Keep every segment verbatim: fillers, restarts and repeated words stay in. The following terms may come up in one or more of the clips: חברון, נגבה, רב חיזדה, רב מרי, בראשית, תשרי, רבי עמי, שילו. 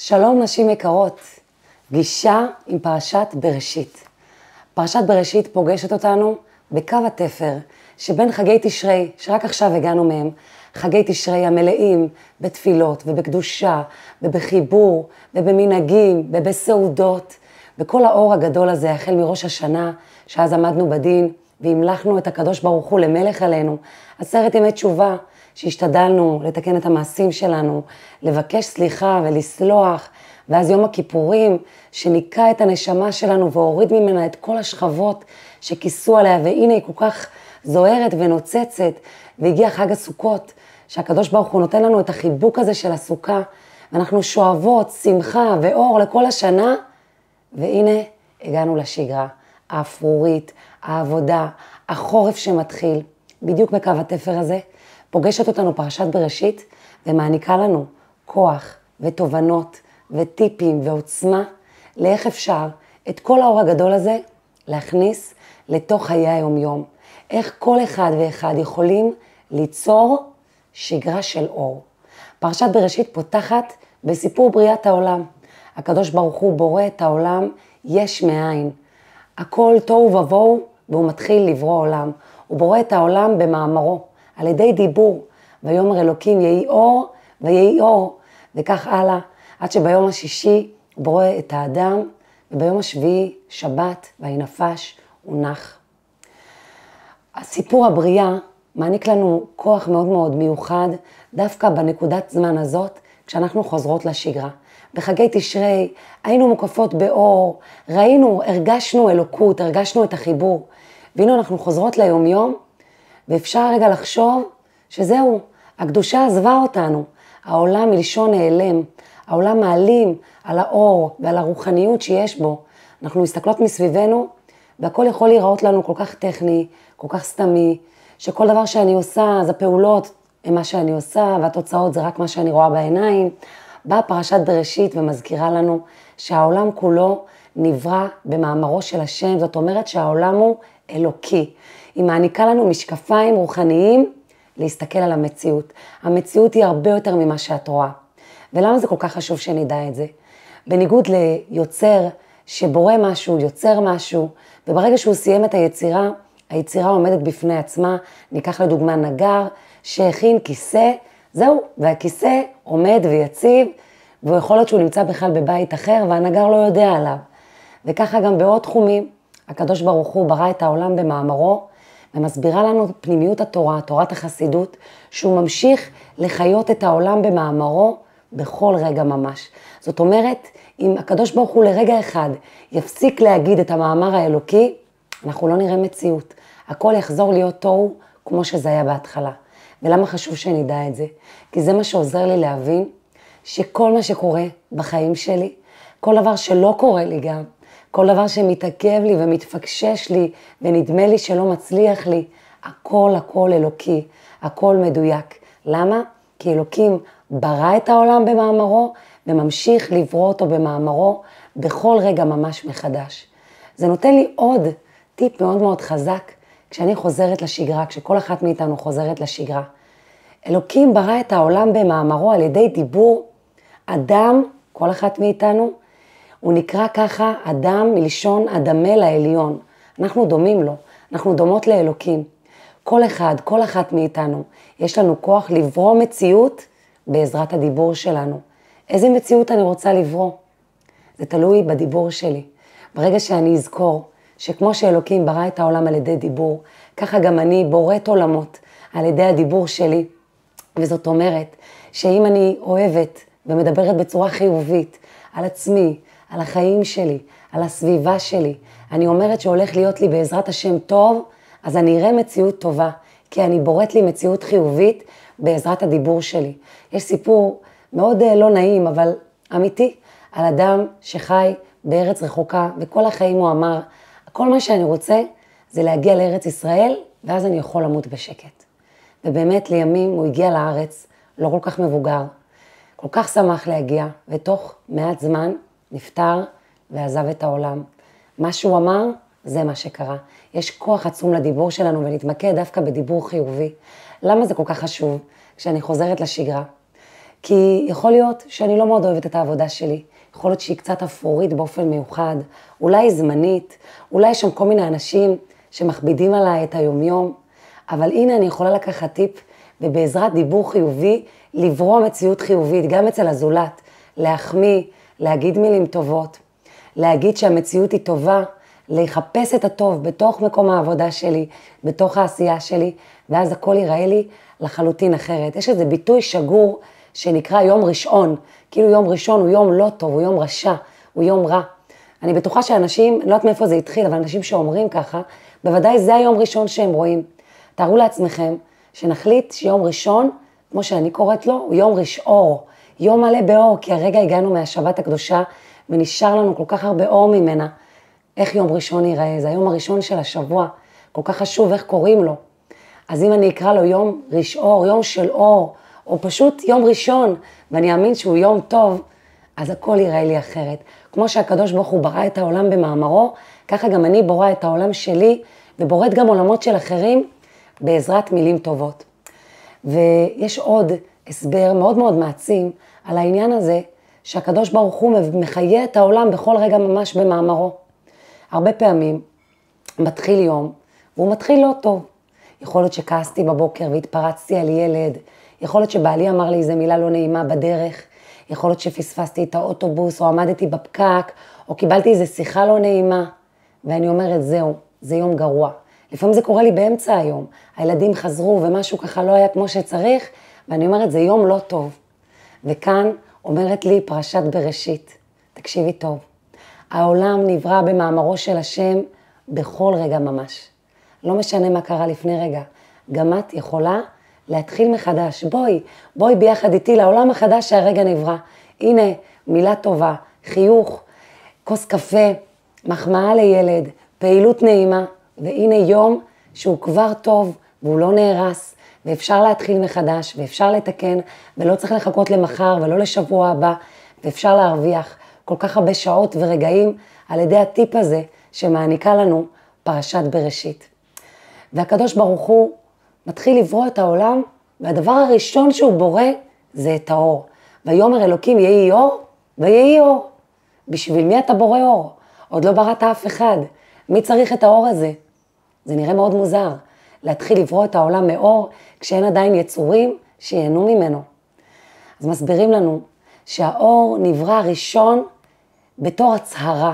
שלום נשים יקרות, פגישה עם פרשת בראשית. פרשת בראשית פוגשת אותנו בקו התפר שבין חגי תשרי, שרק עכשיו הגענו מהם, חגי תשרי המלאים בתפילות ובקדושה ובחיבור ובמנהגים ובסעודות, וכל האור הגדול הזה החל מראש השנה, שאז עמדנו בדין והמלכנו את הקדוש ברוך הוא למלך עלינו, עשרת ימי תשובה, שהשתדלנו לתקן את המעשים שלנו, לבקש סליחה ולסלוח, ואז יום הכיפורים שניקה את הנשמה שלנו והוריד ממנה את כל השכבות שכיסו עליה, והנה היא כל כך זוהרת ונוצצת, והגיע חג הסוכות, שהקדוש ברוך הוא נותן לנו את החיבוק הזה של הסוכה, ואנחנו שואבות שמחה ואור לכל השנה, והנה הגענו לשגרה, האפרורית, העבודה, החורף שמתחיל, בדיוק בקו התפר הזה, פוגשת אותנו פרשת בראשית ומעניקה לנו כוח ותובנות וטיפים ועוצמה לאיך אפשר את כל האור הגדול הזה להכניס לתוך חיי היום-יום. איך כל אחד ואחד יכולים ליצור שגרה של אור. פרשת בראשית פותחת בסיפור בריאת העולם. הקדוש ברוך הוא בורא את העולם יש מאין. הכל תוהו ובוהו והוא מתחיל לברוא עולם. הוא בורא את העולם במאמרו. על ידי דיבור, ויאמר אלוקים יהי אור ויהי אור, וכך הלאה, עד שביום השישי הוא בורא את האדם, וביום השביעי שבת ויהי נפש ונח. הסיפור הבריאה מעניק לנו כוח מאוד מאוד מיוחד, דווקא בנקודת זמן הזאת, כשאנחנו חוזרות לשגרה. בחגי תשרי היינו מוקפות באור, ראינו, הרגשנו אלוקות, הרגשנו את החיבור, והנה אנחנו חוזרות ליום יום, ואפשר רגע לחשוב שזהו, הקדושה עזבה אותנו. העולם מלשון העלם, העולם מעלים על האור ועל הרוחניות שיש בו. אנחנו מסתכלות מסביבנו, והכל יכול להיראות לנו כל כך טכני, כל כך סתמי, שכל דבר שאני עושה, אז הפעולות הן מה שאני עושה, והתוצאות זה רק מה שאני רואה בעיניים. באה פרשת בראשית ומזכירה לנו שהעולם כולו נברא במאמרו של השם, זאת אומרת שהעולם הוא אלוקי. היא מעניקה לנו משקפיים רוחניים להסתכל על המציאות. המציאות היא הרבה יותר ממה שאת רואה. ולמה זה כל כך חשוב שנדע את זה? בניגוד ליוצר שבורא משהו, יוצר משהו, וברגע שהוא סיים את היצירה, היצירה עומדת בפני עצמה. ניקח לדוגמה נגר שהכין כיסא, זהו, והכיסא עומד ויציב, ויכול להיות שהוא נמצא בכלל בבית אחר, והנגר לא יודע עליו. וככה גם בעוד תחומים, הקדוש ברוך הוא ברא את העולם במאמרו, ומסבירה לנו פנימיות התורה, תורת החסידות, שהוא ממשיך לחיות את העולם במאמרו בכל רגע ממש. זאת אומרת, אם הקדוש ברוך הוא לרגע אחד יפסיק להגיד את המאמר האלוקי, אנחנו לא נראה מציאות. הכל יחזור להיות תוהו כמו שזה היה בהתחלה. ולמה חשוב שנדע את זה? כי זה מה שעוזר לי להבין שכל מה שקורה בחיים שלי, כל דבר שלא קורה לי גם, כל דבר שמתעכב לי ומתפקשש לי ונדמה לי שלא מצליח לי, הכל הכל אלוקי, הכל מדויק. למה? כי אלוקים ברא את העולם במאמרו וממשיך לברוא אותו במאמרו בכל רגע ממש מחדש. זה נותן לי עוד טיפ מאוד מאוד חזק כשאני חוזרת לשגרה, כשכל אחת מאיתנו חוזרת לשגרה. אלוקים ברא את העולם במאמרו על ידי דיבור. אדם, כל אחת מאיתנו, הוא נקרא ככה אדם מלשון אדמה לעליון. אנחנו דומים לו, אנחנו דומות לאלוקים. כל אחד, כל אחת מאיתנו, יש לנו כוח לברוא מציאות בעזרת הדיבור שלנו. איזה מציאות אני רוצה לברוא? זה תלוי בדיבור שלי. ברגע שאני אזכור שכמו שאלוקים ברא את העולם על ידי דיבור, ככה גם אני בוראת עולמות על ידי הדיבור שלי. וזאת אומרת שאם אני אוהבת ומדברת בצורה חיובית על עצמי, על החיים שלי, על הסביבה שלי. אני אומרת שהולך להיות לי בעזרת השם טוב, אז אני אראה מציאות טובה, כי אני בוראת לי מציאות חיובית בעזרת הדיבור שלי. יש סיפור מאוד לא נעים, אבל אמיתי, על אדם שחי בארץ רחוקה, וכל החיים הוא אמר, כל מה שאני רוצה זה להגיע לארץ ישראל, ואז אני יכול למות בשקט. ובאמת לימים הוא הגיע לארץ, לא כל כך מבוגר, כל כך שמח להגיע, ותוך מעט זמן, נפטר ועזב את העולם. מה שהוא אמר, זה מה שקרה. יש כוח עצום לדיבור שלנו, ונתמקד דווקא בדיבור חיובי. למה זה כל כך חשוב כשאני חוזרת לשגרה? כי יכול להיות שאני לא מאוד אוהבת את העבודה שלי, יכול להיות שהיא קצת אפורית באופן מיוחד, אולי זמנית, אולי יש שם כל מיני אנשים שמכבידים עליי את היומיום, אבל הנה אני יכולה לקחת טיפ ובעזרת דיבור חיובי, לברוא מציאות חיובית, גם אצל הזולת, להחמיא, להגיד מילים טובות, להגיד שהמציאות היא טובה, לחפש את הטוב בתוך מקום העבודה שלי, בתוך העשייה שלי, ואז הכל ייראה לי לחלוטין אחרת. יש איזה ביטוי שגור שנקרא יום ראשון, כאילו יום ראשון הוא יום לא טוב, הוא יום רשע, הוא יום רע. אני בטוחה שאנשים, לא יודעת מאיפה זה התחיל, אבל אנשים שאומרים ככה, בוודאי זה היום ראשון שהם רואים. תארו לעצמכם שנחליט שיום ראשון, כמו שאני קוראת לו, הוא יום רשעור, יום מלא באור, כי הרגע הגענו מהשבת הקדושה, ונשאר לנו כל כך הרבה אור ממנה. איך יום ראשון ייראה? זה היום הראשון של השבוע, כל כך חשוב איך קוראים לו. אז אם אני אקרא לו יום רשעור, יום של אור, או פשוט יום ראשון, ואני אאמין שהוא יום טוב, אז הכל ייראה לי אחרת. כמו שהקדוש ברוך הוא ברא את העולם במאמרו, ככה גם אני בורא את העולם שלי, ובוראת גם עולמות של אחרים, בעזרת מילים טובות. ויש עוד הסבר מאוד מאוד מעצים על העניין הזה, שהקדוש ברוך הוא מחיה את העולם בכל רגע ממש במאמרו. הרבה פעמים מתחיל יום, והוא מתחיל לא טוב. יכול להיות שכעסתי בבוקר והתפרצתי על ילד, יכול להיות שבעלי אמר לי איזה מילה לא נעימה בדרך, יכול להיות שפספסתי את האוטובוס, או עמדתי בפקק, או קיבלתי איזה שיחה לא נעימה, ואני אומרת זהו, זה יום גרוע. לפעמים זה קורה לי באמצע היום, הילדים חזרו ומשהו ככה לא היה כמו שצריך, ואני אומרת זה יום לא טוב. וכאן אומרת לי פרשת בראשית, תקשיבי טוב, העולם נברא במאמרו של השם בכל רגע ממש. לא משנה מה קרה לפני רגע, גם את יכולה להתחיל מחדש, בואי, בואי ביחד איתי לעולם החדש שהרגע נברא. הנה, מילה טובה, חיוך, כוס קפה, מחמאה לילד, פעילות נעימה, והנה יום שהוא כבר טוב והוא לא נהרס, ואפשר להתחיל מחדש, ואפשר לתקן, ולא צריך לחכות למחר ולא לשבוע הבא, ואפשר להרוויח כל כך הרבה שעות ורגעים על ידי הטיפ הזה שמעניקה לנו פרשת בראשית. והקדוש ברוך הוא מתחיל לברוא את העולם, והדבר הראשון שהוא בורא זה את האור. ויאמר אלוקים יהי אור ויהי אור. בשביל מי אתה בורא אור? עוד לא בראת אף אחד. מי צריך את האור הזה? זה נראה מאוד מוזר, להתחיל לברוא את העולם מאור, כשאין עדיין יצורים שיהנו ממנו. אז מסבירים לנו שהאור נברא ראשון בתור הצהרה.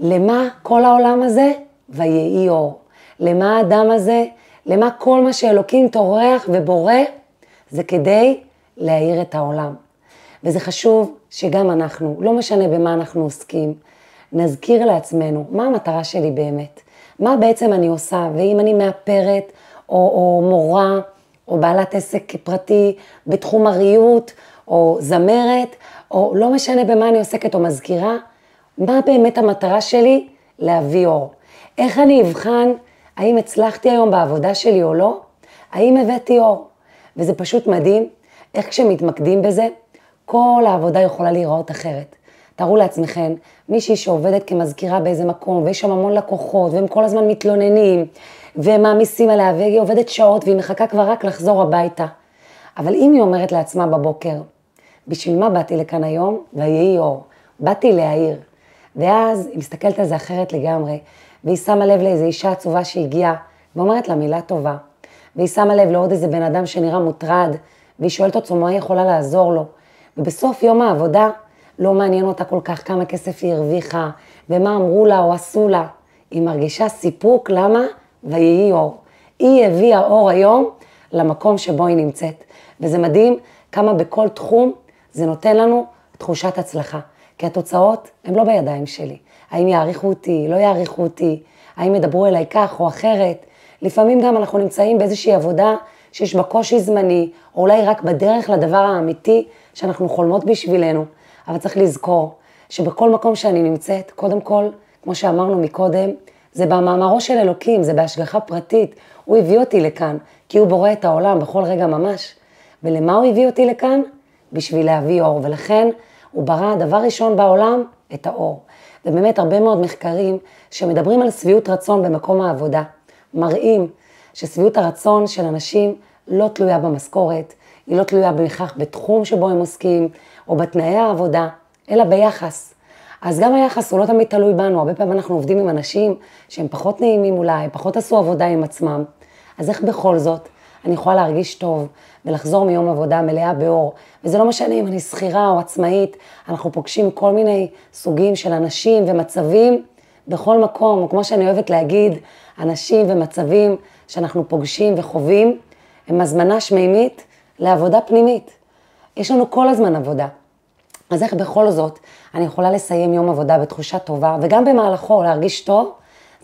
למה כל העולם הזה? ויהי אור. למה האדם הזה? למה כל מה שאלוקים תורח ובורא? זה כדי להאיר את העולם. וזה חשוב שגם אנחנו, לא משנה במה אנחנו עוסקים, נזכיר לעצמנו מה המטרה שלי באמת. מה בעצם אני עושה, ואם אני מאפרת, או, או מורה, או בעלת עסק פרטי, בתחום הריות, או זמרת, או לא משנה במה אני עוסקת או מזכירה, מה באמת המטרה שלי? להביא אור. איך אני אבחן האם הצלחתי היום בעבודה שלי או לא? האם הבאתי אור? וזה פשוט מדהים, איך כשמתמקדים בזה, כל העבודה יכולה להיראות אחרת. תארו לעצמכם, מישהי שעובדת כמזכירה באיזה מקום, ויש שם המון לקוחות, והם כל הזמן מתלוננים, והם מעמיסים עליה, והיא עובדת שעות, והיא מחכה כבר רק לחזור הביתה. אבל אם היא אומרת לעצמה בבוקר, בשביל מה באתי לכאן היום? ויהי אור. באתי להעיר. ואז היא מסתכלת על זה אחרת לגמרי, והיא שמה לב לאיזו אישה עצובה שהגיעה, ואומרת לה מילה טובה. והיא שמה לב לעוד איזה בן אדם שנראה מוטרד, והיא שואלת אותו מה היא יכולה לעזור לו. ובסוף יום העבודה, לא מעניין אותה כל כך כמה כסף היא הרוויחה, ומה אמרו לה או עשו לה. היא מרגישה סיפוק, למה? ויהי אור. היא הביאה אור היום למקום שבו היא נמצאת. וזה מדהים כמה בכל תחום זה נותן לנו תחושת הצלחה. כי התוצאות הן לא בידיים שלי. האם יעריכו אותי, לא יעריכו אותי, האם ידברו אליי כך או אחרת. לפעמים גם אנחנו נמצאים באיזושהי עבודה שיש בה קושי זמני, או אולי רק בדרך לדבר האמיתי שאנחנו חולמות בשבילנו. אבל צריך לזכור שבכל מקום שאני נמצאת, קודם כל, כמו שאמרנו מקודם, זה במאמרו של אלוקים, זה בהשגחה פרטית. הוא הביא אותי לכאן, כי הוא בורא את העולם בכל רגע ממש. ולמה הוא הביא אותי לכאן? בשביל להביא אור. ולכן הוא ברא הדבר ראשון בעולם, את האור. ובאמת הרבה מאוד מחקרים שמדברים על סביעות רצון במקום העבודה, מראים שסביעות הרצון של אנשים לא תלויה במשכורת, היא לא תלויה בהכרח בתחום שבו הם עוסקים, או בתנאי העבודה, אלא ביחס. אז גם היחס הוא לא תמיד תלוי בנו, הרבה פעמים אנחנו עובדים עם אנשים שהם פחות נעימים אולי, פחות עשו עבודה עם עצמם. אז איך בכל זאת אני יכולה להרגיש טוב ולחזור מיום עבודה מלאה באור? וזה לא משנה אם אני שכירה או עצמאית, אנחנו פוגשים כל מיני סוגים של אנשים ומצבים בכל מקום, וכמו שאני אוהבת להגיד, אנשים ומצבים שאנחנו פוגשים וחווים, הם הזמנה שמימית לעבודה פנימית. יש לנו כל הזמן עבודה. אז איך בכל זאת אני יכולה לסיים יום עבודה בתחושה טובה, וגם במהלכו להרגיש טוב?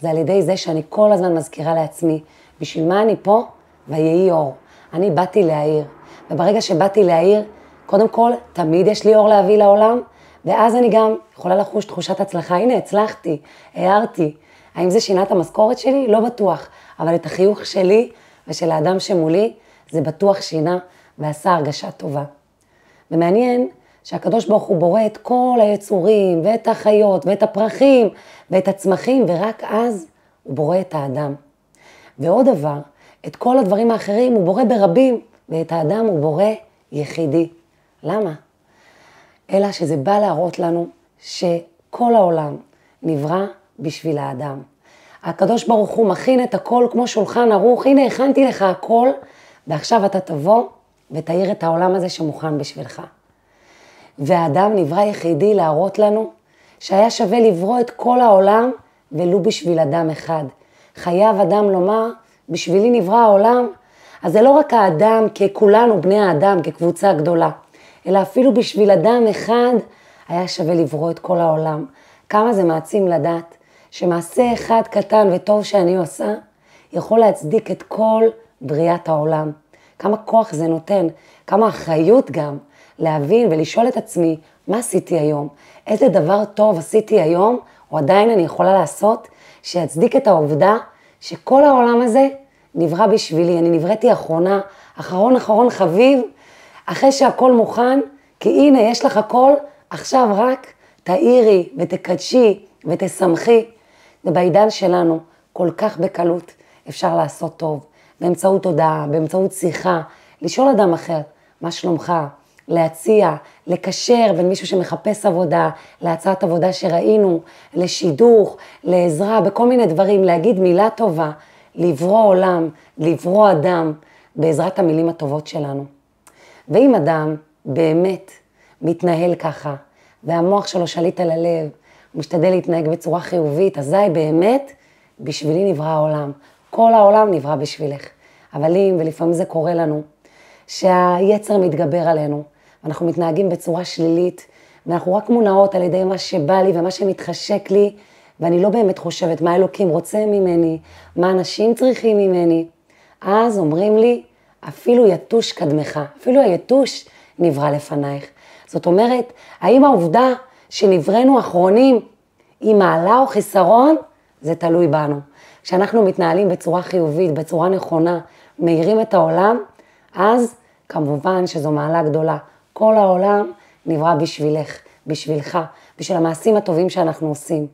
זה על ידי זה שאני כל הזמן מזכירה לעצמי, בשביל מה אני פה? ויהי אור. אני באתי להעיר. וברגע שבאתי להעיר, קודם כל, תמיד יש לי אור להביא לעולם, ואז אני גם יכולה לחוש תחושת הצלחה. הנה, הצלחתי, הערתי. האם זה שינה את המשכורת שלי? לא בטוח. אבל את החיוך שלי ושל האדם שמולי, זה בטוח שינה ועשה הרגשה טובה. ומעניין שהקדוש ברוך הוא בורא את כל היצורים ואת החיות ואת הפרחים ואת הצמחים, ורק אז הוא בורא את האדם. ועוד דבר, את כל הדברים האחרים הוא בורא ברבים, ואת האדם הוא בורא יחידי. למה? אלא שזה בא להראות לנו שכל העולם נברא בשביל האדם. הקדוש ברוך הוא מכין את הכל כמו שולחן ערוך, הנה הכנתי לך הכל, ועכשיו אתה תבוא ותאיר את העולם הזה שמוכן בשבילך. והאדם נברא יחידי להראות לנו שהיה שווה לברוא את כל העולם ולו בשביל אדם אחד. חייב אדם לומר, בשבילי נברא העולם, אז זה לא רק האדם ככולנו, בני האדם כקבוצה גדולה, אלא אפילו בשביל אדם אחד היה שווה לברוא את כל העולם. כמה זה מעצים לדעת שמעשה אחד קטן וטוב שאני עושה, יכול להצדיק את כל בריאת העולם. כמה כוח זה נותן, כמה אחריות גם להבין ולשאול את עצמי, מה עשיתי היום? איזה דבר טוב עשיתי היום, או עדיין אני יכולה לעשות, שיצדיק את העובדה שכל העולם הזה נברא בשבילי. אני נבראתי אחרונה, אחרון אחרון חביב, אחרי שהכל מוכן, כי הנה יש לך הכל, עכשיו רק תאירי ותקדשי ותשמחי. ובעידן שלנו כל כך בקלות אפשר לעשות טוב, באמצעות תודעה, באמצעות שיחה, לשאול אדם אחר, מה שלומך? להציע, לקשר בין מישהו שמחפש עבודה, להצעת עבודה שראינו, לשידוך, לעזרה, בכל מיני דברים, להגיד מילה טובה, לברוא עולם, לברוא אדם, בעזרת המילים הטובות שלנו. ואם אדם באמת מתנהל ככה, והמוח שלו שליט על הלב, משתדל להתנהג בצורה חיובית, אזי באמת בשבילי נברא העולם. כל העולם נברא בשבילך. אבל אם, ולפעמים זה קורה לנו, שהיצר מתגבר עלינו, אנחנו מתנהגים בצורה שלילית, ואנחנו רק מונעות על ידי מה שבא לי ומה שמתחשק לי, ואני לא באמת חושבת מה אלוקים רוצה ממני, מה אנשים צריכים ממני. אז אומרים לי, אפילו יתוש קדמך, אפילו היתוש נברא לפנייך. זאת אומרת, האם העובדה שנבראנו אחרונים היא מעלה או חיסרון? זה תלוי בנו. כשאנחנו מתנהלים בצורה חיובית, בצורה נכונה, מאירים את העולם, אז כמובן שזו מעלה גדולה. כל העולם נברא בשבילך, בשבילך, בשביל המעשים הטובים שאנחנו עושים.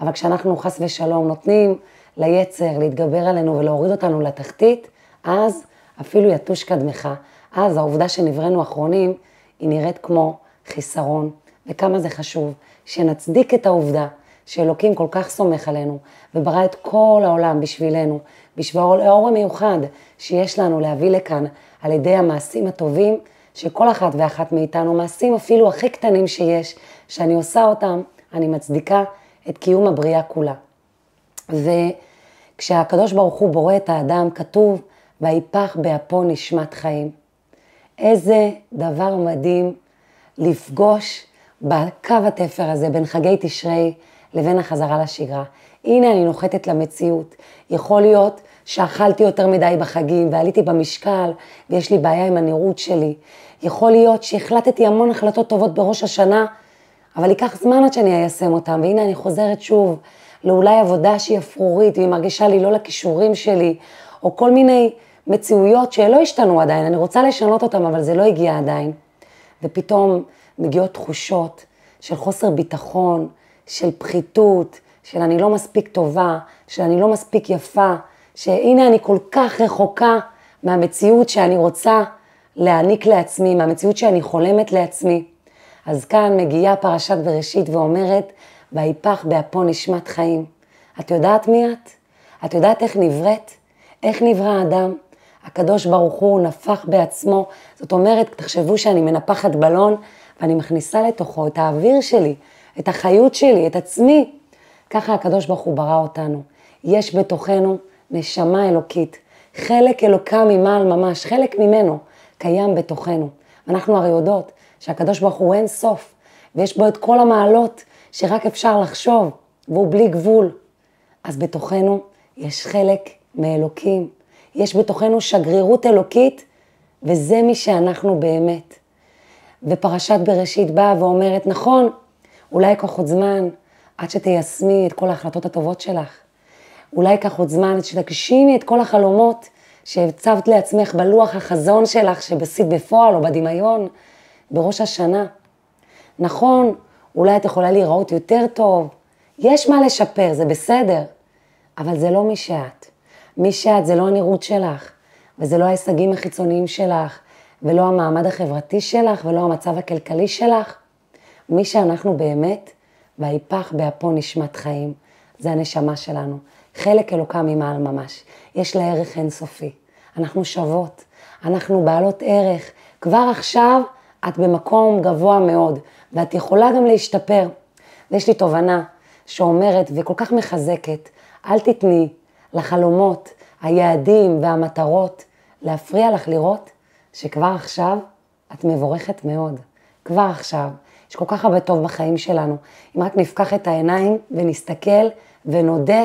אבל כשאנחנו חס ושלום נותנים ליצר להתגבר עלינו ולהוריד אותנו לתחתית, אז אפילו יתוש קדמך. אז העובדה שנבראנו אחרונים היא נראית כמו חיסרון. וכמה זה חשוב שנצדיק את העובדה שאלוקים כל כך סומך עלינו וברא את כל העולם בשבילנו, בשביל האור המיוחד שיש לנו להביא לכאן על ידי המעשים הטובים שכל אחת ואחת מאיתנו, מעשים אפילו הכי קטנים שיש, שאני עושה אותם, אני מצדיקה את קיום הבריאה כולה. וכשהקדוש ברוך הוא בורא את האדם, כתוב, ויפח באפו נשמת חיים. איזה דבר מדהים לפגוש בקו התפר הזה בין חגי תשרי לבין החזרה לשגרה. הנה אני נוחתת למציאות. יכול להיות שאכלתי יותר מדי בחגים ועליתי במשקל ויש לי בעיה עם הנראות שלי. יכול להיות שהחלטתי המון החלטות טובות בראש השנה, אבל ייקח זמן עד שאני איישם אותם. והנה אני חוזרת שוב לאולי עבודה שהיא אפרורית והיא מרגישה לי לא לכישורים שלי, או כל מיני מציאויות שלא השתנו עדיין. אני רוצה לשנות אותם אבל זה לא הגיע עדיין. ופתאום מגיעות תחושות של חוסר ביטחון, של פחיתות, של אני לא מספיק טובה, של אני לא מספיק יפה, שהנה אני כל כך רחוקה מהמציאות שאני רוצה, להעניק לעצמי, מהמציאות שאני חולמת לעצמי. אז כאן מגיעה פרשת בראשית ואומרת, ויפח באפו נשמת חיים. את יודעת מי את? את יודעת איך נבראת? איך נברא האדם? הקדוש ברוך הוא נפח בעצמו. זאת אומרת, תחשבו שאני מנפחת בלון, ואני מכניסה לתוכו את האוויר שלי, את החיות שלי, את עצמי. ככה הקדוש ברוך הוא ברא אותנו. יש בתוכנו נשמה אלוקית, חלק אלוקה ממעל ממש, חלק ממנו קיים בתוכנו. אנחנו הרי יודעות שהקדוש ברוך הוא אין סוף, ויש בו את כל המעלות שרק אפשר לחשוב, והוא בלי גבול. אז בתוכנו יש חלק מאלוקים, יש בתוכנו שגרירות אלוקית, וזה מי שאנחנו באמת. ופרשת בראשית באה ואומרת, נכון, אולי ייקח עוד זמן עד שתיישמי את כל ההחלטות הטובות שלך. אולי ייקח עוד זמן עד שתגשימי את כל החלומות שהצבת לעצמך בלוח החזון שלך, שבסית בפועל או בדמיון, בראש השנה. נכון, אולי את יכולה להיראות יותר טוב, יש מה לשפר, זה בסדר, אבל זה לא מי שאת. מי שאת זה לא הנראות שלך, וזה לא ההישגים החיצוניים שלך, ולא המעמד החברתי שלך, ולא המצב הכלכלי שלך. מי שאנחנו באמת, ויפח באפו נשמת חיים, זה הנשמה שלנו. חלק אלוקה ממעל ממש. יש לה ערך אינסופי. אנחנו שוות, אנחנו בעלות ערך. כבר עכשיו את במקום גבוה מאוד, ואת יכולה גם להשתפר. ויש לי תובנה שאומרת וכל כך מחזקת, אל תתני לחלומות, היעדים והמטרות להפריע לך לראות שכבר עכשיו את מבורכת מאוד. כבר עכשיו. יש כל כך הרבה טוב בחיים שלנו. אם רק נפקח את העיניים ונסתכל ונודה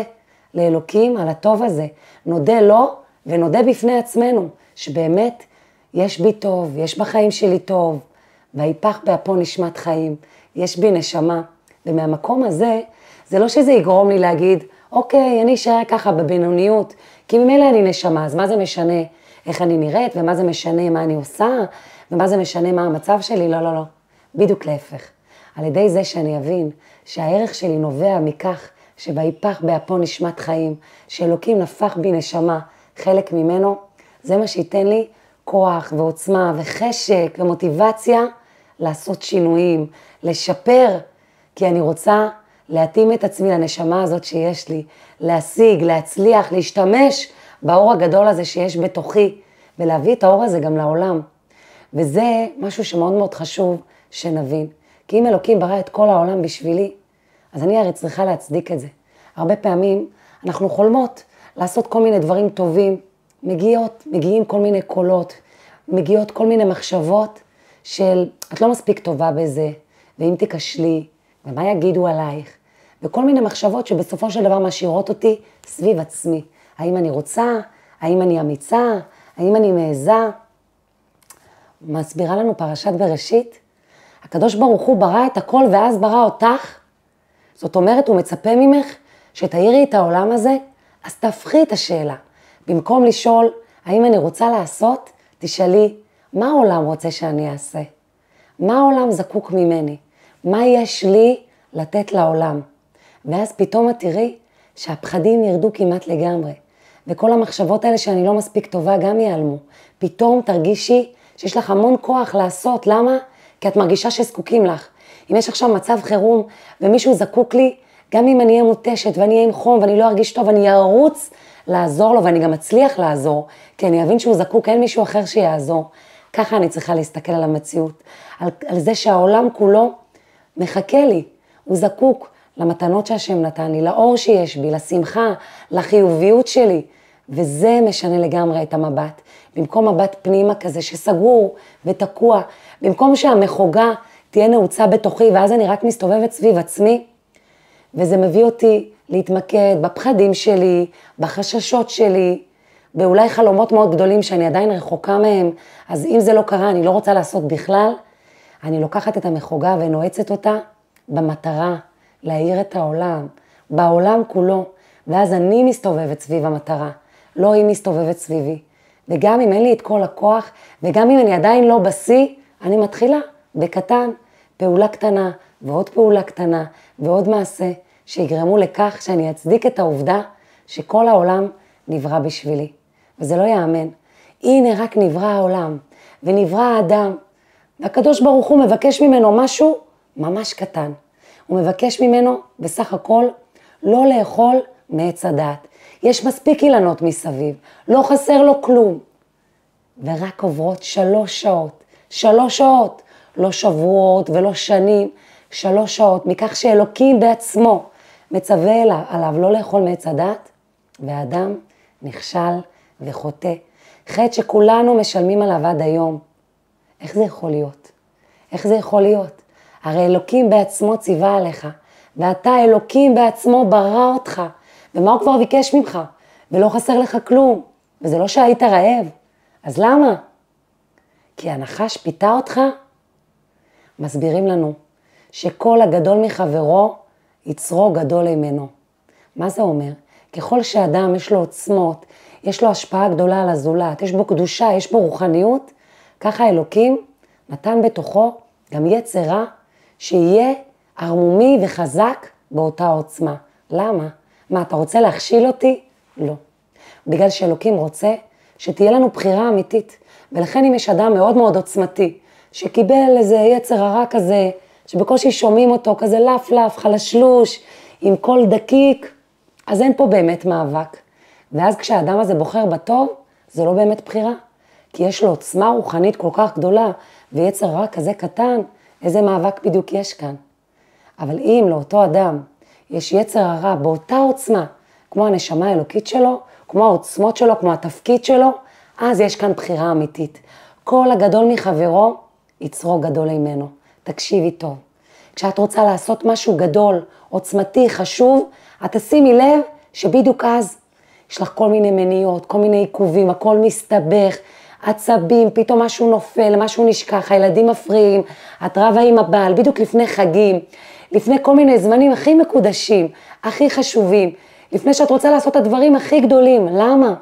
לאלוקים על הטוב הזה. נודה לו ונודה בפני עצמנו שבאמת יש בי טוב, יש בחיים שלי טוב. ויפח באפו נשמת חיים. יש בי נשמה. ומהמקום הזה, זה לא שזה יגרום לי להגיד, אוקיי, אני אשאר ככה בבינוניות, כי ממילא אני נשמה, אז מה זה משנה איך אני נראית, ומה זה משנה מה אני עושה, ומה זה משנה מה המצב שלי, לא, לא, לא. בדיוק להפך. על ידי זה שאני אבין שהערך שלי נובע מכך שבהיפך באפו נשמת חיים, שאלוקים נפח בי נשמה, חלק ממנו, זה מה שייתן לי כוח ועוצמה וחשק ומוטיבציה לעשות שינויים, לשפר, כי אני רוצה להתאים את עצמי לנשמה הזאת שיש לי, להשיג, להצליח, להשתמש באור הגדול הזה שיש בתוכי, ולהביא את האור הזה גם לעולם. וזה משהו שמאוד מאוד חשוב שנבין. כי אם אלוקים ברא את כל העולם בשבילי, אז אני הרי צריכה להצדיק את זה. הרבה פעמים אנחנו חולמות לעשות כל מיני דברים טובים, מגיעות, מגיעים כל מיני קולות, מגיעות כל מיני מחשבות של את לא מספיק טובה בזה, ואם תיקשלי, ומה יגידו עלייך? וכל מיני מחשבות שבסופו של דבר משאירות אותי סביב עצמי. האם אני רוצה? האם אני אמיצה? האם אני מעזה? מסבירה לנו פרשת בראשית. הקדוש ברוך הוא ברא את הכל ואז ברא אותך. זאת אומרת, הוא מצפה ממך שתאירי את העולם הזה, אז תפחי את השאלה. במקום לשאול, האם אני רוצה לעשות? תשאלי, מה העולם רוצה שאני אעשה? מה העולם זקוק ממני? מה יש לי לתת לעולם? ואז פתאום את תראי שהפחדים ירדו כמעט לגמרי. וכל המחשבות האלה שאני לא מספיק טובה גם ייעלמו. פתאום תרגישי שיש לך המון כוח לעשות. למה? כי את מרגישה שזקוקים לך. אם יש עכשיו מצב חירום ומישהו זקוק לי, גם אם אני אהיה מותשת ואני אהיה עם חום ואני לא ארגיש טוב, אני ארוץ לעזור לו ואני גם אצליח לעזור. כי אני אבין שהוא זקוק, אין מישהו אחר שיעזור. ככה אני צריכה להסתכל על המציאות. על, על זה שהעולם כולו מחכה לי, הוא זקוק למתנות שהשם נתן לי, לאור שיש בי, לשמחה, לחיוביות שלי, וזה משנה לגמרי את המבט. במקום מבט פנימה כזה שסגור ותקוע, במקום שהמחוגה תהיה נעוצה בתוכי, ואז אני רק מסתובבת סביב עצמי, וזה מביא אותי להתמקד בפחדים שלי, בחששות שלי, באולי חלומות מאוד גדולים שאני עדיין רחוקה מהם, אז אם זה לא קרה, אני לא רוצה לעשות בכלל, אני לוקחת את המחוגה ונועצת אותה במטרה, להאיר את העולם, בעולם כולו, ואז אני מסתובבת סביב המטרה, לא היא מסתובבת סביבי. וגם אם אין לי את כל הכוח, וגם אם אני עדיין לא בשיא, אני מתחילה בקטן, פעולה קטנה ועוד פעולה קטנה ועוד מעשה, שיגרמו לכך שאני אצדיק את העובדה שכל העולם נברא בשבילי. וזה לא יאמן. הנה רק נברא העולם. ונברא האדם. והקדוש ברוך הוא מבקש ממנו משהו ממש קטן. הוא מבקש ממנו בסך הכל לא לאכול מעץ הדעת. יש מספיק אילנות מסביב, לא חסר לו כלום. ורק עוברות שלוש שעות, שלוש שעות, לא שבועות ולא שנים, שלוש שעות, מכך שאלוקים בעצמו מצווה אליו, עליו לא לאכול מעץ הדעת, והאדם נכשל וחוטא. חטא שכולנו משלמים עליו עד היום. איך זה יכול להיות? איך זה יכול להיות? הרי אלוקים בעצמו ציווה עליך, ואתה אלוקים בעצמו ברא אותך, ומה הוא כבר ביקש ממך? ולא חסר לך כלום, וזה לא שהיית רעב. אז למה? כי הנחש פיתה אותך? מסבירים לנו שכל הגדול מחברו יצרו גדול ממנו. מה זה אומר? ככל שאדם יש לו עוצמות, יש לו השפעה גדולה על הזולת, יש בו קדושה, יש בו רוחניות, ככה אלוקים נתן בתוכו גם יצר רע שיהיה ערמומי וחזק באותה עוצמה. למה? מה, אתה רוצה להכשיל אותי? לא. בגלל שאלוקים רוצה שתהיה לנו בחירה אמיתית, ולכן אם יש אדם מאוד מאוד עוצמתי, שקיבל איזה יצר הרע כזה, שבקושי שומעים אותו, כזה לף לף, חלשלוש, עם קול דקיק, אז אין פה באמת מאבק. ואז כשהאדם הזה בוחר בטוב, זה לא באמת בחירה, כי יש לו עוצמה רוחנית כל כך גדולה, ויצר רע כזה קטן, איזה מאבק בדיוק יש כאן. אבל אם לאותו אדם יש יצר הרע באותה עוצמה, כמו הנשמה האלוקית שלו, כמו העוצמות שלו, כמו התפקיד שלו, אז יש כאן בחירה אמיתית. כל הגדול מחברו, יצרו גדול ממנו. תקשיבי טוב. כשאת רוצה לעשות משהו גדול, עוצמתי, חשוב, את תשימי לב שבדיוק אז יש לך כל מיני מניעות, כל מיני עיכובים, הכל מסתבך, עצבים, פתאום משהו נופל, משהו נשכח, הילדים מפריעים, את רבה עם הבעל, בדיוק לפני חגים, לפני כל מיני זמנים הכי מקודשים, הכי חשובים, לפני שאת רוצה לעשות את הדברים הכי גדולים. למה?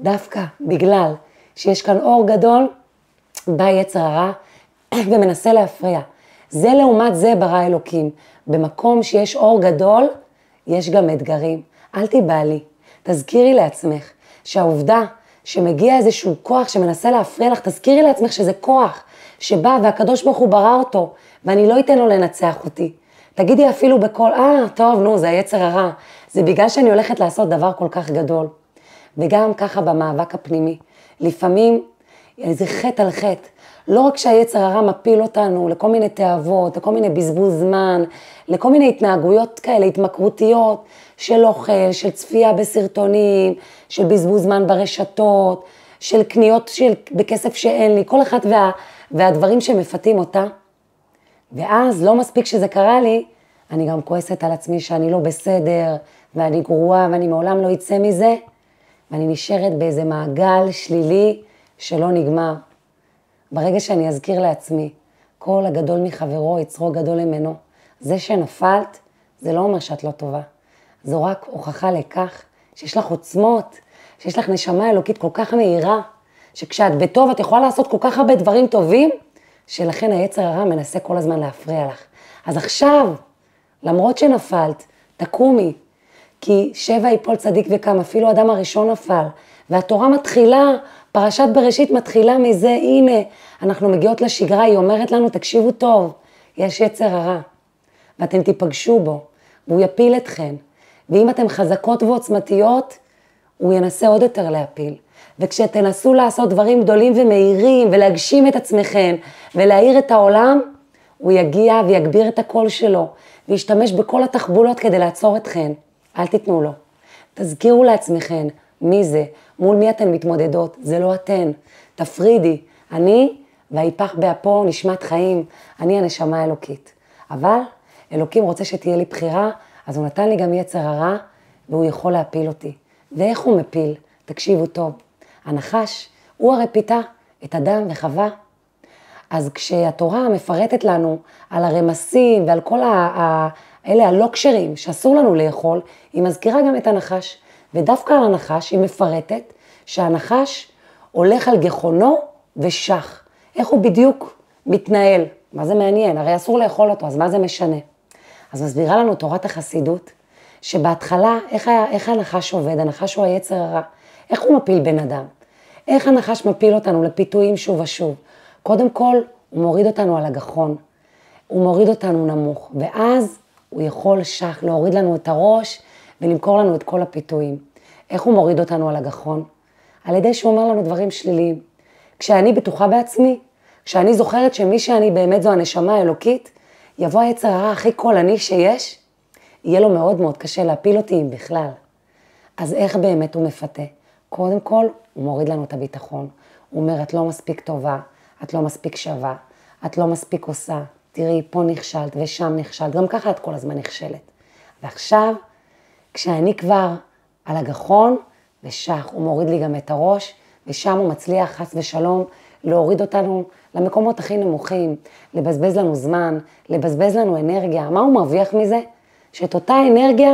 דווקא בגלל שיש כאן אור גדול, בא יצר הרע ומנסה להפריע. זה לעומת זה ברא אלוקים. במקום שיש אור גדול, יש גם אתגרים. אל תיבעלי, תזכירי לעצמך שהעובדה שמגיע איזשהו כוח שמנסה להפריע לך, תזכירי לעצמך שזה כוח שבא והקדוש ברוך הוא ברא אותו, ואני לא אתן לו לנצח אותי. תגידי אפילו בכל, אה, טוב, נו, זה היצר הרע. זה בגלל שאני הולכת לעשות דבר כל כך גדול. וגם ככה במאבק הפנימי. לפעמים זה חטא על חטא. לא רק שהיצר הרע מפיל אותנו לכל מיני תאוות, לכל מיני בזבוז זמן, לכל מיני התנהגויות כאלה, התמכרותיות, של אוכל, של צפייה בסרטונים, של בזבוז זמן ברשתות, של קניות של, בכסף שאין לי, כל אחד וה, והדברים שמפתים אותה. ואז לא מספיק שזה קרה לי, אני גם כועסת על עצמי שאני לא בסדר, ואני גרועה ואני מעולם לא יצא מזה, ואני נשארת באיזה מעגל שלילי שלא נגמר. ברגע שאני אזכיר לעצמי, כל הגדול מחברו יצרו גדול ממנו, זה שנפלת, זה לא אומר שאת לא טובה. זו רק הוכחה לכך שיש לך עוצמות, שיש לך נשמה אלוקית כל כך מהירה, שכשאת בטוב את יכולה לעשות כל כך הרבה דברים טובים, שלכן היצר הרע מנסה כל הזמן להפריע לך. אז עכשיו, למרות שנפלת, תקומי, כי שבע יפול צדיק וקם, אפילו אדם הראשון נפל, והתורה מתחילה, פרשת בראשית מתחילה מזה, הנה, אנחנו מגיעות לשגרה, היא אומרת לנו, תקשיבו טוב, יש יצר הרע, ואתם תיפגשו בו, והוא יפיל אתכן, ואם אתם חזקות ועוצמתיות, הוא ינסה עוד יותר להפיל. וכשתנסו לעשות דברים גדולים ומהירים, ולהגשים את עצמכם, ולהאיר את העולם, הוא יגיע ויגביר את הקול שלו, וישתמש בכל התחבולות כדי לעצור אתכן. אל תיתנו לו. תזכירו לעצמכן, מי זה? מול מי אתן מתמודדות? זה לא אתן. תפרידי, אני והיפח באפו נשמת חיים, אני הנשמה האלוקית. אבל אלוקים רוצה שתהיה לי בחירה, אז הוא נתן לי גם יצר הרע, והוא יכול להפיל אותי. ואיך הוא מפיל? תקשיבו טוב. הנחש הוא הרי פיתה את אדם וחווה. אז כשהתורה מפרטת לנו על הרמסים ועל כל ה... אלה הלוקשרים שאסור לנו לאכול, היא מזכירה גם את הנחש. ודווקא על הנחש היא מפרטת שהנחש הולך על גחונו ושח. איך הוא בדיוק מתנהל? מה זה מעניין? הרי אסור לאכול אותו, אז מה זה משנה? אז מסבירה לנו תורת החסידות, שבהתחלה, איך, היה, איך הנחש עובד? הנחש הוא היצר הרע. איך הוא מפיל בן אדם? איך הנחש מפיל אותנו לפיתויים שוב ושוב? קודם כל, הוא מוריד אותנו על הגחון, הוא מוריד אותנו נמוך, ואז הוא יכול שח להוריד לנו את הראש ולמכור לנו את כל הפיתויים. איך הוא מוריד אותנו על הגחון? על ידי שהוא אומר לנו דברים שליליים. כשאני בטוחה בעצמי, כשאני זוכרת שמי שאני באמת זו הנשמה האלוקית, יבוא היצר הרע הכי קולני שיש, יהיה לו מאוד מאוד קשה להפיל אותי אם בכלל. אז איך באמת הוא מפתה? קודם כל, הוא מוריד לנו את הביטחון. הוא אומר, את לא מספיק טובה, את לא מספיק שווה, את לא מספיק עושה. תראי, פה נכשלת ושם נכשלת, גם ככה את כל הזמן נכשלת. ועכשיו, כשאני כבר על הגחון, ושח, הוא מוריד לי גם את הראש, ושם הוא מצליח, חס ושלום, להוריד אותנו למקומות הכי נמוכים, לבזבז לנו זמן, לבזבז לנו אנרגיה. מה הוא מרוויח מזה? שאת אותה אנרגיה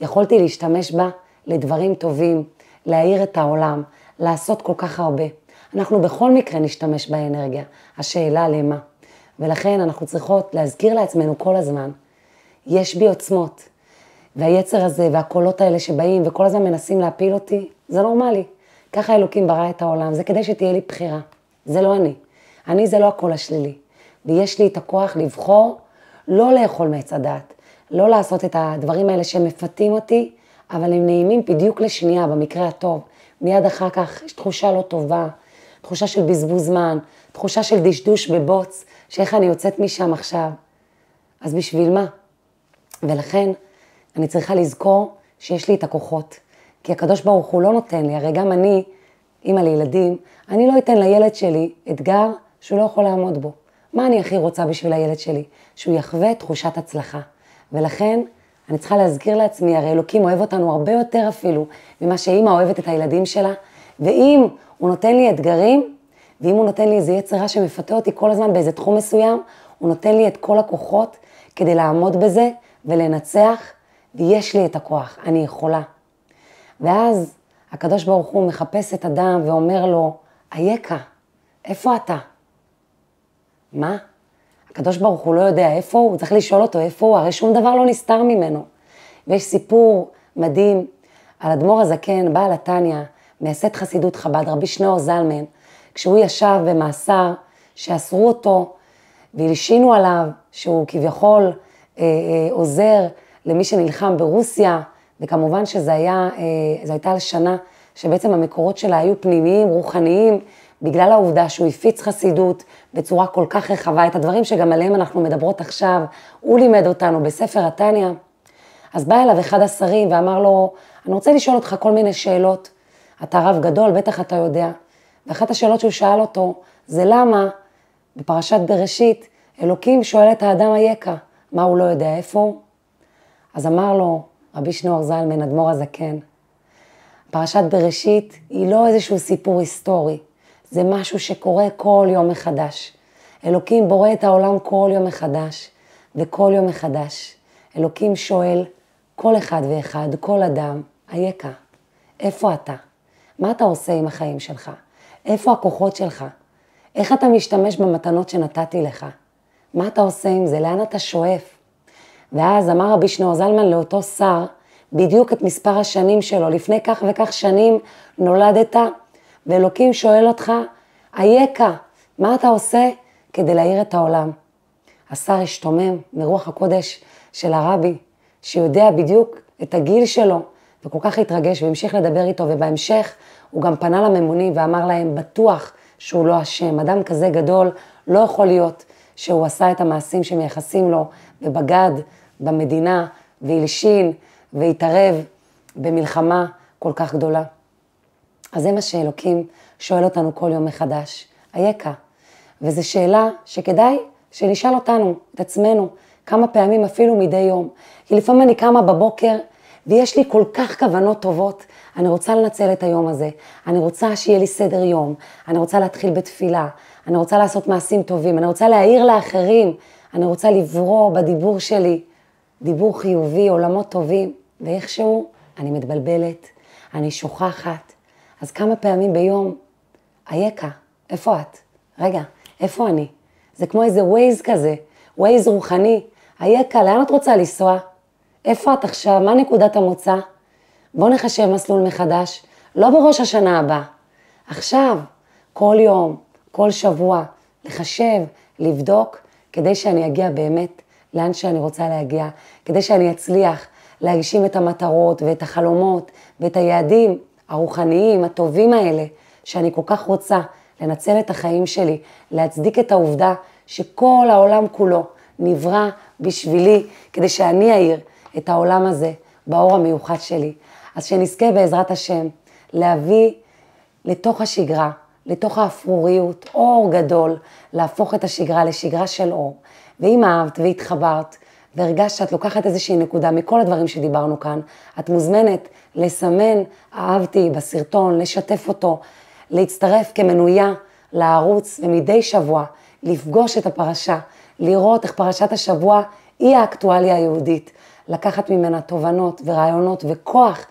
יכולתי להשתמש בה לדברים טובים, להאיר את העולם, לעשות כל כך הרבה. אנחנו בכל מקרה נשתמש באנרגיה, השאלה למה. ולכן אנחנו צריכות להזכיר לעצמנו כל הזמן, יש בי עוצמות, והיצר הזה והקולות האלה שבאים וכל הזמן מנסים להפיל אותי, זה נורמלי. ככה אלוקים ברא את העולם, זה כדי שתהיה לי בחירה. זה לא אני. אני זה לא הקול השלילי. ויש לי את הכוח לבחור לא לאכול מעץ הדעת, לא לעשות את הדברים האלה שמפתים אותי, אבל הם נעימים בדיוק לשנייה, במקרה הטוב. מיד אחר כך יש תחושה לא טובה, תחושה של בזבוז זמן, תחושה של דשדוש בבוץ, שאיך אני יוצאת משם עכשיו. אז בשביל מה? ולכן אני צריכה לזכור שיש לי את הכוחות. כי הקדוש ברוך הוא לא נותן לי, הרי גם אני, אמא לילדים, אני לא אתן לילד שלי אתגר שהוא לא יכול לעמוד בו. מה אני הכי רוצה בשביל הילד שלי? שהוא יחווה תחושת הצלחה. ולכן אני צריכה להזכיר לעצמי, הרי אלוקים אוהב אותנו הרבה יותר אפילו ממה שאמא אוהבת את הילדים שלה. ואם הוא נותן לי אתגרים, ואם הוא נותן לי איזו יצרה שמפתה אותי כל הזמן באיזה תחום מסוים, הוא נותן לי את כל הכוחות כדי לעמוד בזה ולנצח, ויש לי את הכוח, אני יכולה. ואז הקדוש ברוך הוא מחפש את אדם ואומר לו, אייקה, איפה אתה? מה? הקדוש ברוך הוא לא יודע איפה הוא, צריך לשאול אותו איפה הוא, הרי שום דבר לא נסתר ממנו. ויש סיפור מדהים על אדמו"ר הזקן, בעל התניא, מייסד חסידות חב"ד, רבי שניאור זלמן, כשהוא ישב במאסר שאסרו אותו והלשינו עליו, שהוא כביכול אה, אה, עוזר למי שנלחם ברוסיה, וכמובן שזה היה, זו הייתה לשנה שבעצם המקורות שלה היו פנימיים, רוחניים, בגלל העובדה שהוא הפיץ חסידות בצורה כל כך רחבה, את הדברים שגם עליהם אנחנו מדברות עכשיו, הוא לימד אותנו בספר התניא. אז בא אליו אחד השרים ואמר לו, אני רוצה לשאול אותך כל מיני שאלות, אתה רב גדול, בטח אתה יודע. ואחת השאלות שהוא שאל אותו, זה למה בפרשת בראשית, אלוקים שואל את האדם היקה, מה הוא לא יודע, איפה הוא? אז אמר לו, רבי שניאור זלמן, אדמו"ר הזקן, פרשת בראשית היא לא איזשהו סיפור היסטורי, זה משהו שקורה כל יום מחדש. אלוקים בורא את העולם כל יום מחדש, וכל יום מחדש. אלוקים שואל כל אחד ואחד, כל אדם, אייקה, איפה אתה? מה אתה עושה עם החיים שלך? איפה הכוחות שלך? איך אתה משתמש במתנות שנתתי לך? מה אתה עושה עם זה? לאן אתה שואף? ואז אמר רבי שניאור זלמן לאותו שר, בדיוק את מספר השנים שלו, לפני כך וכך שנים נולדת, ואלוקים שואל אותך, אייקה, מה אתה עושה כדי להאיר את העולם? השר השתומם מרוח הקודש של הרבי, שיודע בדיוק את הגיל שלו, וכל כך התרגש והמשיך לדבר איתו, ובהמשך הוא גם פנה לממונים ואמר להם, בטוח שהוא לא אשם, אדם כזה גדול לא יכול להיות שהוא עשה את המעשים שמייחסים לו, ובגד במדינה, והלשין, והתערב במלחמה כל כך גדולה. אז זה מה שאלוקים שואל אותנו כל יום מחדש, אייקה. וזו שאלה שכדאי שנשאל אותנו, את עצמנו, כמה פעמים אפילו מדי יום. כי לפעמים אני קמה בבוקר, ויש לי כל כך כוונות טובות, אני רוצה לנצל את היום הזה, אני רוצה שיהיה לי סדר יום, אני רוצה להתחיל בתפילה, אני רוצה לעשות מעשים טובים, אני רוצה להעיר לאחרים, אני רוצה לברוא בדיבור שלי, דיבור חיובי, עולמות טובים, ואיכשהו אני מתבלבלת, אני שוכחת. אז כמה פעמים ביום, אייקה, איפה את? רגע, איפה אני? זה כמו איזה ווייז כזה, ווייז רוחני, אייקה, לאן את רוצה לנסוע? איפה את עכשיו? מה נקודת המוצא? בוא נחשב מסלול מחדש, לא בראש השנה הבא, עכשיו, כל יום, כל שבוע, לחשב, לבדוק, כדי שאני אגיע באמת לאן שאני רוצה להגיע, כדי שאני אצליח להגשים את המטרות ואת החלומות ואת היעדים הרוחניים, הטובים האלה, שאני כל כך רוצה לנצל את החיים שלי, להצדיק את העובדה שכל העולם כולו נברא בשבילי, כדי שאני אעיר את העולם הזה באור המיוחד שלי. אז שנזכה בעזרת השם להביא לתוך השגרה, לתוך האפרוריות, אור גדול, להפוך את השגרה לשגרה של אור. ואם אהבת והתחברת והרגשת שאת לוקחת איזושהי נקודה מכל הדברים שדיברנו כאן, את מוזמנת לסמן אהבתי בסרטון, לשתף אותו, להצטרף כמנויה לערוץ ומדי שבוע, לפגוש את הפרשה, לראות איך פרשת השבוע היא האקטואליה היהודית, לקחת ממנה תובנות ורעיונות וכוח